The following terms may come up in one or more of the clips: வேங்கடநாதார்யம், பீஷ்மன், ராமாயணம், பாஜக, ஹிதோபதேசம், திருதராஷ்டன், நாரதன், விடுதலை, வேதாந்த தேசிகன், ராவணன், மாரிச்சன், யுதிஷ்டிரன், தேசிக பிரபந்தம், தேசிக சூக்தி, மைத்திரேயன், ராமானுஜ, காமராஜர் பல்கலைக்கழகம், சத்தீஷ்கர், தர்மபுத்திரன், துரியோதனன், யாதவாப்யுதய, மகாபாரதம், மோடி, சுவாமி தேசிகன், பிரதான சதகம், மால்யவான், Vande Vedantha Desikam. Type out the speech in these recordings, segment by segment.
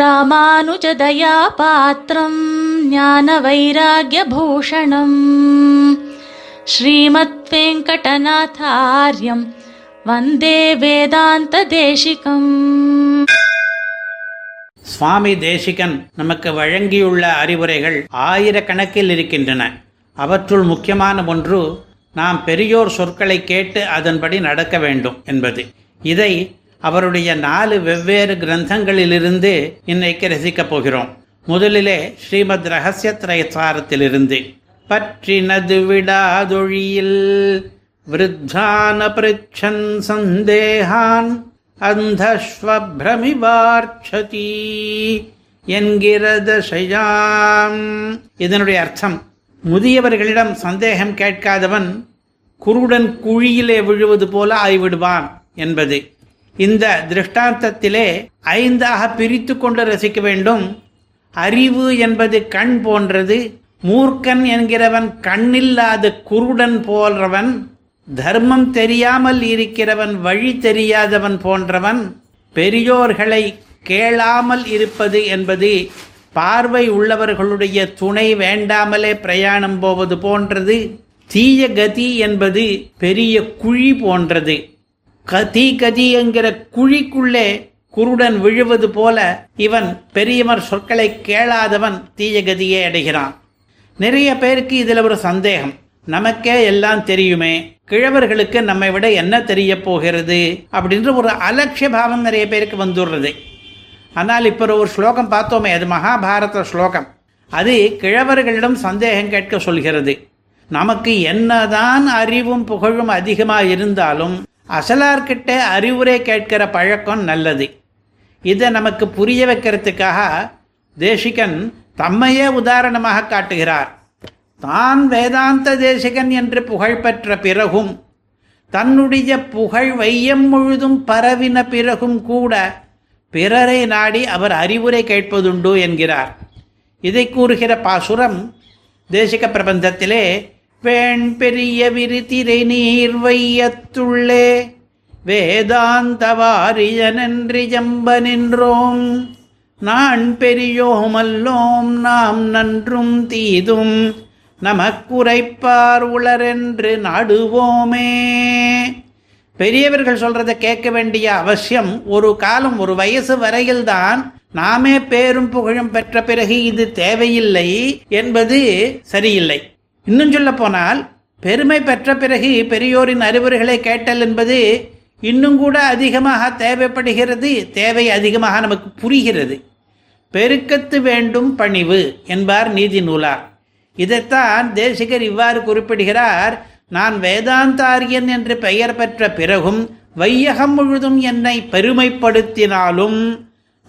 ராமானுஜ தயா பாத்திரம் ஞான வைராக்ய பூஷணம் ஸ்ரீமத் வேங்கடநாதார்யம் வந்தே வேதாந்த தேசிகம். சுவாமி தேசிகன் நமக்கு வழங்கியுள்ள அறிவுரைகள் ஆயிரக்கணக்கில் இருக்கின்றன. அவற்றுள் முக்கியமான ஒன்று, நாம் பெரியோர் சொற்களை கேட்டு அதன்படி நடக்க வேண்டும் என்பது. இதை அவருடைய 4 வெவ்வேறு கிரந்தங்களிலிருந்து இன்றைக்கு ரசிக்கப் போகிறோம். முதலிலே ஸ்ரீமத் ரஹஸ்யத்ரய சாரத்திலிருந்து, பற்றினது விடாதொழியில் விருத்தான பிரிச்சன் சந்தேகான் அந்தஸ்வப்ரமிவார்ச்சதி என்கிறதசயாம். இதனுடைய அர்த்தம், முதியவர்களிடம் சந்தேகம் கேட்காதவன் குருடன் குழியிலே விழுவது போல ஆய்விடுவான் என்பது. இந்த திருஷ்டாந்தத்திலே 5 பிரித்து கொண்டு ரசிக்க வேண்டும். அறிவு என்பது கண் போன்றது. மூர்க்கன் என்கிறவன் கண்ணில்லாத குருடன் போன்றவன். தர்மம் தெரியாமல் இருக்கிறவன் வழி தெரியாதவன் போன்றவன். பெரியோர்களை கேளாமல் இருப்பது என்பது பார்வை உள்ளவர்களுடைய துணை வேண்டாமலே பிரயாணம் போவது போன்றது. தீய கதி என்பது பெரிய குழி போன்றது. கதி கதி என்கிற குழிக்குள்ளே குருடன் விழுவது போல இவன் பெரியவர் சொற்களை கேளாதவன் தீய கதியை அடைகிறான். நிறைய பேருக்கு இதில் ஒரு சந்தேகம், நமக்கே எல்லாம் தெரியுமே, கிழவர்களுக்கு நம்மை விட என்ன தெரிய போகிறது அப்படின்ற ஒரு அலட்சிய பாவம் நிறைய பேருக்கு வந்துடுறது. ஆனால் இப்போ ஒரு ஸ்லோகம் பார்த்தோமே, அது மகாபாரத ஸ்லோகம். அது கிழவர்களிடம் சந்தேகம் கேட்க சொல்கிறது. நமக்கு என்னதான் அறிவும் புகழும் அதிகமாக இருந்தாலும் அசலார்கிட்ட அறிவுரை கேட்கிற பழக்கம் நல்லது. இதை நமக்கு புரிய வைக்கிறதுக்காக தேசிகன் தம்மையே உதாரணமாக காட்டுகிறார். தான் வேதாந்த தேசிகன் என்று புகழ்பெற்ற பிறகும், தன்னுடைய புகழ் வையம் முழுதும் பரவின பிறகும் கூட பிறரை நாடி அவர் அறிவுரை கேட்பதுண்டு என்கிறார். இதை கூறுகிற பாசுரம் தேசிக பிரபந்தத்திலே, வேண் பெரிய விரிதிரை நீர் வையத்துள்ளே வேதாந்த வாரியனன்றியம்ப நின்றோம் நான் பெரியோமல்லோம் நாம் நன்றும் தீதும் நமக்குரைப்பார் உளரென்று நாடுவோமே. பெரியவர்கள் சொல்றதை கேட்க வேண்டிய அவசியம் ஒரு காலம், ஒரு வயசு வரையில்தான். நாமே பேரும் புகழும் பெற்ற பிறகு இது தேவையில்லை என்பது சரியில்லை. இன்னும் சொல்ல போனால், பெருமை பெற்ற பிறகு பெரியோரின் அறிவுரைகளை கேட்டல் என்பது இன்னும் கூட அதிகமாக தேவைப்படுகிறது. தேவை அதிகமாக நமக்கு புரிகிறது. பெருக்கத்து வேண்டும் பணிவு என்பார் நீதி நூலார். இதைத்தான் தேசிகர் இவ்வாறு குறிப்பிடுகிறார். நான் வேதாந்தாரியன் என்று பெயர் பெற்ற பிறகும் வையகம் முழுதும் என்னை பெருமைப்படுத்தினாலும்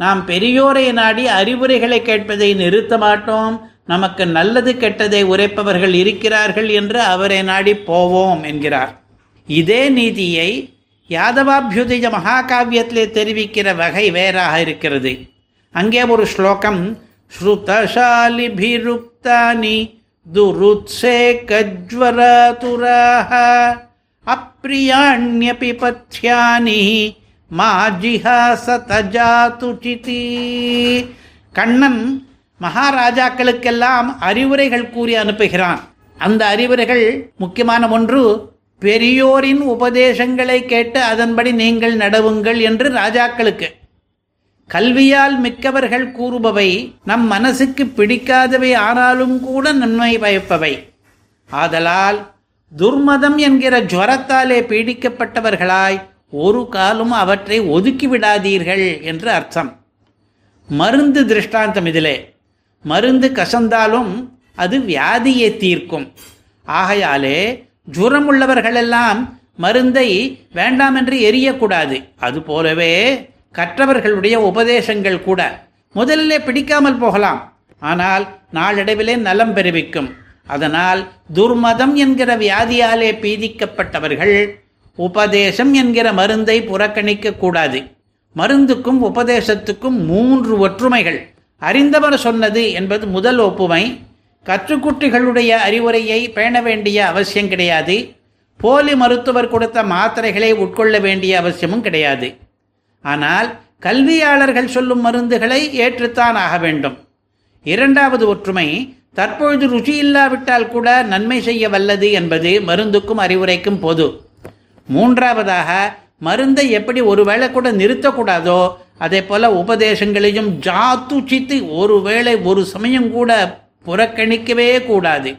நாம் பெரியோரை நாடி அறிவுரைகளை கேட்பதை நிறுத்த மாட்டோம். நமக்கு நல்லது கெட்டதை உரைப்பவர்கள் இருக்கிறார்கள் என்று அவரை நாடி போவோம் என்கிறார். இதே நீதியை யாதவாப்யுதய மகாகாவியத்திலே தெரிவிக்கிற வகை வேறாக இருக்கிறது. அங்கே ஒரு ஸ்லோகம், ஸ்ருதசாலி பிருக்தானி துருத்சே கஜ்வரதுராஹ அப்ரியாண்யபி பத்யானி மாஜிஹாச தஜாதுசிதி. கண்ணன் மகாராஜாக்களுக்கெல்லாம் அறிவுரைகள் கூறி அனுப்புகிறான். அந்த அறிவுரைகள் முக்கியமான ஒன்று, பெரியோரின் உபதேசங்களை கேட்டு அதன்படி நீங்கள் நடவுங்கள் என்று ராஜாக்களுக்கு. கல்வியால் மிக்கவர்கள் கூறுபவை நம் மனசுக்கு பிடிக்காதவை, ஆனாலும் கூட நன்மை பயப்பவை. ஆதலால் துர்மதம் என்கிற ஜுவரத்தாலே பீடிக்கப்பட்டவர்களாய் ஒரு காலம் அவற்றை ஒதுக்கிவிடாதீர்கள் என்று அர்த்தம். மருந்து திருஷ்டாந்தம் இதிலே. மருந்து கசந்தாலும் அது வியாதியை தீர்க்கும். ஆகையாலே ஜுரம் உள்ளவர்களெல்லாம் மருந்தை வேண்டாம் என்று எரியக்கூடாது. அதுபோலவே கற்றவர்களுடைய உபதேசங்கள் கூட முதலிலே பிடிக்காமல் போகலாம், ஆனால் நாளடைவிலே நலம் பெருவிக்கும். அதனால் துர்மதம் என்கிற வியாதியாலே பீதிக்கப்பட்டவர்கள் உபதேசம் என்கிற மருந்தை புறக்கணிக்க கூடாது. மருந்துக்கும் உபதேசத்துக்கும் 3 ஒற்றுமைகள். அறிந்தவர் சொன்னது என்பது முதல் ஒப்புமை. கற்றுக்குட்டிகளுடைய அறிவுரையை பேண வேண்டிய அவசியம் கிடையாது. போலி மருத்துவர் கொடுத்த மாத்திரைகளை உட்கொள்ள வேண்டிய அவசியமும் கிடையாது. ஆனால் கல்வியாளர்கள் சொல்லும் மருந்துகளை ஏற்றுத்தான் ஆக வேண்டும். இரண்டாவது ஒற்றுமை, தற்பொழுது ருசி இல்லாவிட்டால் கூட நன்மை செய்ய வல்லது என்பது மருந்துக்கும் அறிவுரைக்கும் பொது. மூன்றாவதாக, மருந்தை எப்படி ஒருவேளை கூட நிறுத்தக்கூடாதோ அதே போல உபதேசங்களையும் ஜாத்துச்சித்து ஒருவேளை ஒரு சமயம் கூட புறக்கணிக்கவே கூடாது.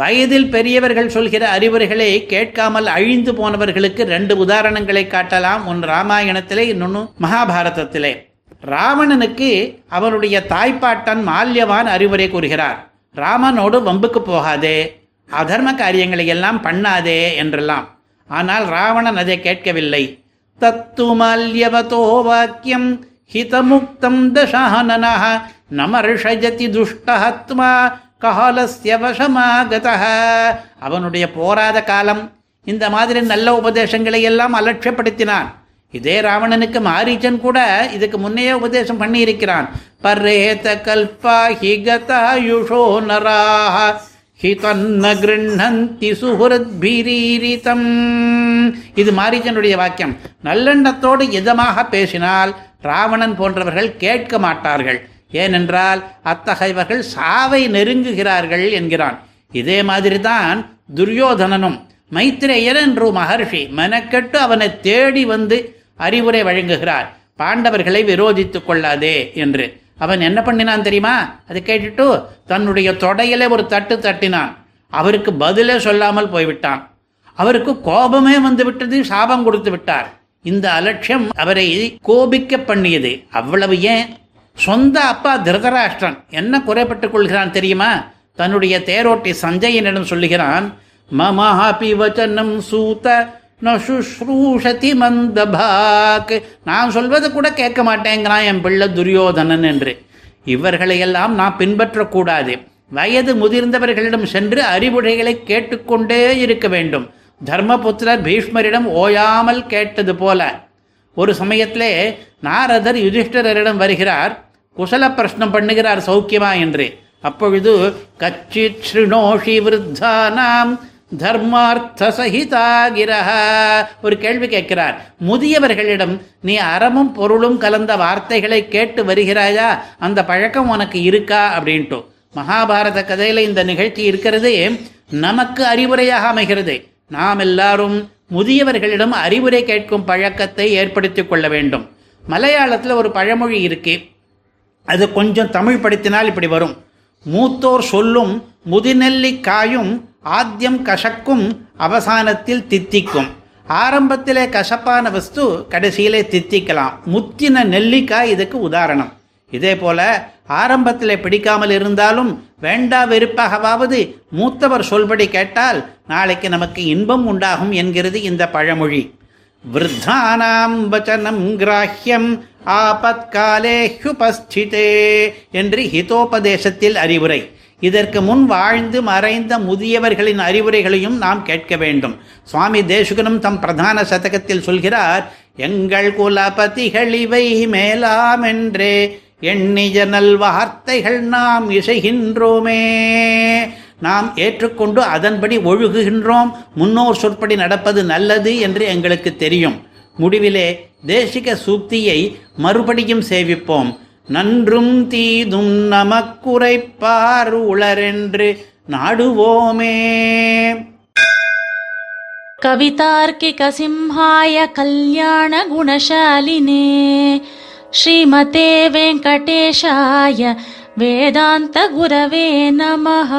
வயதில் பெரியவர்கள் சொல்கிற அறிவுரைகளை கேட்காமல் அழிந்து போனவர்களுக்கு 2 உதாரணங்களை காட்டலாம். ஒன்று ராமாயணத்திலே, இன்னொன்று மகாபாரதத்திலே. ராவணனுக்கு அவனுடைய தாய்ப்பாட்டன் மால்யவான் அறிவுரை கூறுகிறார். ராமனோடு வம்புக்கு போகாதே, அதர்ம காரியங்களை எல்லாம் பண்ணாதே என்றெல்லாம். ஆனால் ராவணன் அதை கேட்கவில்லை. தத்து மால்யவதோ வாக்கியம் ஹிதமுக்தம் தசஹனனஹ நமர்ஷயதி துஷ்டஹத்மா கஹலஸ்ய வசமாகதஹ. அவனுடைய போராத காலம். இந்த மாதிரி நல்ல உபதேசங்களை எல்லாம் அலட்சியப்படுத்தினான். இதே ராவணனுக்கு மாரிச்சன் கூட இதுக்கு முன்னையே உபதேசம் பண்ணி இருக்கிறான். பர்ரேத கல்பா ஹிகதா யுஷோ நராஹ ஹிதன்ன கிருண்ணந்தி சுஹுரத் பீரீரிதம். இது மாரிச்சனுடைய வாக்கியம். நல்லெண்ணத்தோடு இதமாக பேசினால் ராவணன் போன்றவர்கள் கேட்க மாட்டார்கள். ஏனென்றால் அத்தகையவர்கள் சாவை நெருங்குகிறார்கள் என்கிறான். இதே மாதிரி தான் துரியோதனனும். மைத்திரேயன் என்று மகர்ஷி மெனக்கெட்டு அவனை தேடி வந்து அறிவுரை வழங்குகிறார். பாண்டவர்களை விரோதித்துக் கொள்ளாதே என்று. அவன் என்ன பண்ணினான் தெரியுமா? அதை கேட்டுட்டு தன்னுடைய தொடையிலே ஒரு தட்டு தட்டினான். அவருக்கு பதிலே சொல்லாமல் போய்விட்டான். அவருக்கு கோபமே வந்துவிட்டது. சாபம் கொடுத்து விட்டார். இந்த அலட்சியம் அவரை கோபிக்க பண்ணியது. அவ்வளவு ஏன்? சொந்த அப்பா திருதராஷ்டன் என்ன குறைப்பட்டுக் கொள்கிறான் தெரியுமா? தன்னுடைய தேரோட்டி சஞ்சயனிடம் சொல்லுகிறான், மமஹபி வசனம் சூத ந சுஷ்ரூஷதி மந்தபாக். நான் சொல்வது கூட கேட்க மாட்டேங்கிறான் என் பிள்ளை துரியோதனன் என்று. இவர்களையெல்லாம் நான் பின்பற்றக்கூடாது. வயது முதிர்ந்தவர்களிடம் சென்று அறிவுரைகளை கேட்டுக்கொண்டே இருக்க வேண்டும். தர்மபுத்திரர் பீஷ்மரிடம் ஓயாமல் கேட்டது போல ஒரு சமயத்திலே நாரதர் யுதிஷ்டிரரிடம் வருகிறார். குசல பிரஷ்னம் பண்ணுகிறார் சௌக்கியமா என்று. அப்பொழுது கச்சித் ஸ்ருணோஷி விருத்தானாம் தர்மார்த்த சகிதாகிரஹ. ஒரு கேள்வி கேட்கிறார். முதியவர்களிடம் நீ அறமும் பொருளும் கலந்த வார்த்தைகளை கேட்டு வருகிறாயா, அந்த பழக்கம் உனக்கு இருக்கா அப்படின்ட்டு. மகாபாரத கதையில் இந்த நிகழ்ச்சி இருக்கிறது. நமக்கு அறிவுரையாக அமைகிறது. நாம் எல்லாரும் முதியவர்களிடம் அறிவுரை கேட்கும் பழக்கத்தை ஏற்படுத்திக் கொள்ள வேண்டும். மலையாளத்தில் ஒரு பழமொழி இருக்கு. அது கொஞ்சம் தமிழ் படுத்தினால் இப்படி வரும். மூத்தோர் சொல்லும் முதிநெல்லி காயும் ஆத்தியம் கசக்கும் அவசானத்தில் தித்திக்கும். ஆரம்பத்திலே கசப்பான வஸ்து கடைசியிலே தித்திக்கலாம். முத்தின நெல்லிக்காய் இதுக்கு உதாரணம். இதே போல ஆரம்பத்தில் பிடிக்காமல் இருந்தாலும் வேண்டா வெறுப்பாகவாவது மூத்தவர் சொல்படி கேட்டால் நாளைக்கு நமக்கு இன்பம் உண்டாகும் என்கிறது இந்த பழமொழி. விருத்தானாம் வசனம் கிராஹ்யம் ஆபத்காலே ஹுபஸ்திதே என்று ஹிதோபதேசத்தில் அறிவுரை. இதற்கு முன் வாழ்ந்து மறைந்த முதியவர்களின் அறிவுரைகளையும் நாம் கேட்க வேண்டும். சுவாமி தேசிகனும் தம் பிரதான சதகத்தில் சொல்கிறார், எங்கள் குலபதிகள் இவை மேலாமென்றே எண்ணிய நல்வார்த்தைகள் நாம் இசைகின்றோமே. நாம் ஏற்றுக்கொண்டு அதன்படி ஒழுகுகின்றோம். முன்னோர் சொற்படி நடப்பது நல்லது என்று எங்களுக்கு தெரியும். முடிவிலே தேசிக சூக்தியை மறுபடியும் சேவிப்போம். நன்றும் தீதும் நமக்குரைப்பார் உளரென்று நாடுவோமே. கவிதார்க்கிக சிம்ஹாய கல்யாண குணசாலினே ஸ்ரீமதே வெங்கடேஷாய வேதாந்த குரவே நமஹ.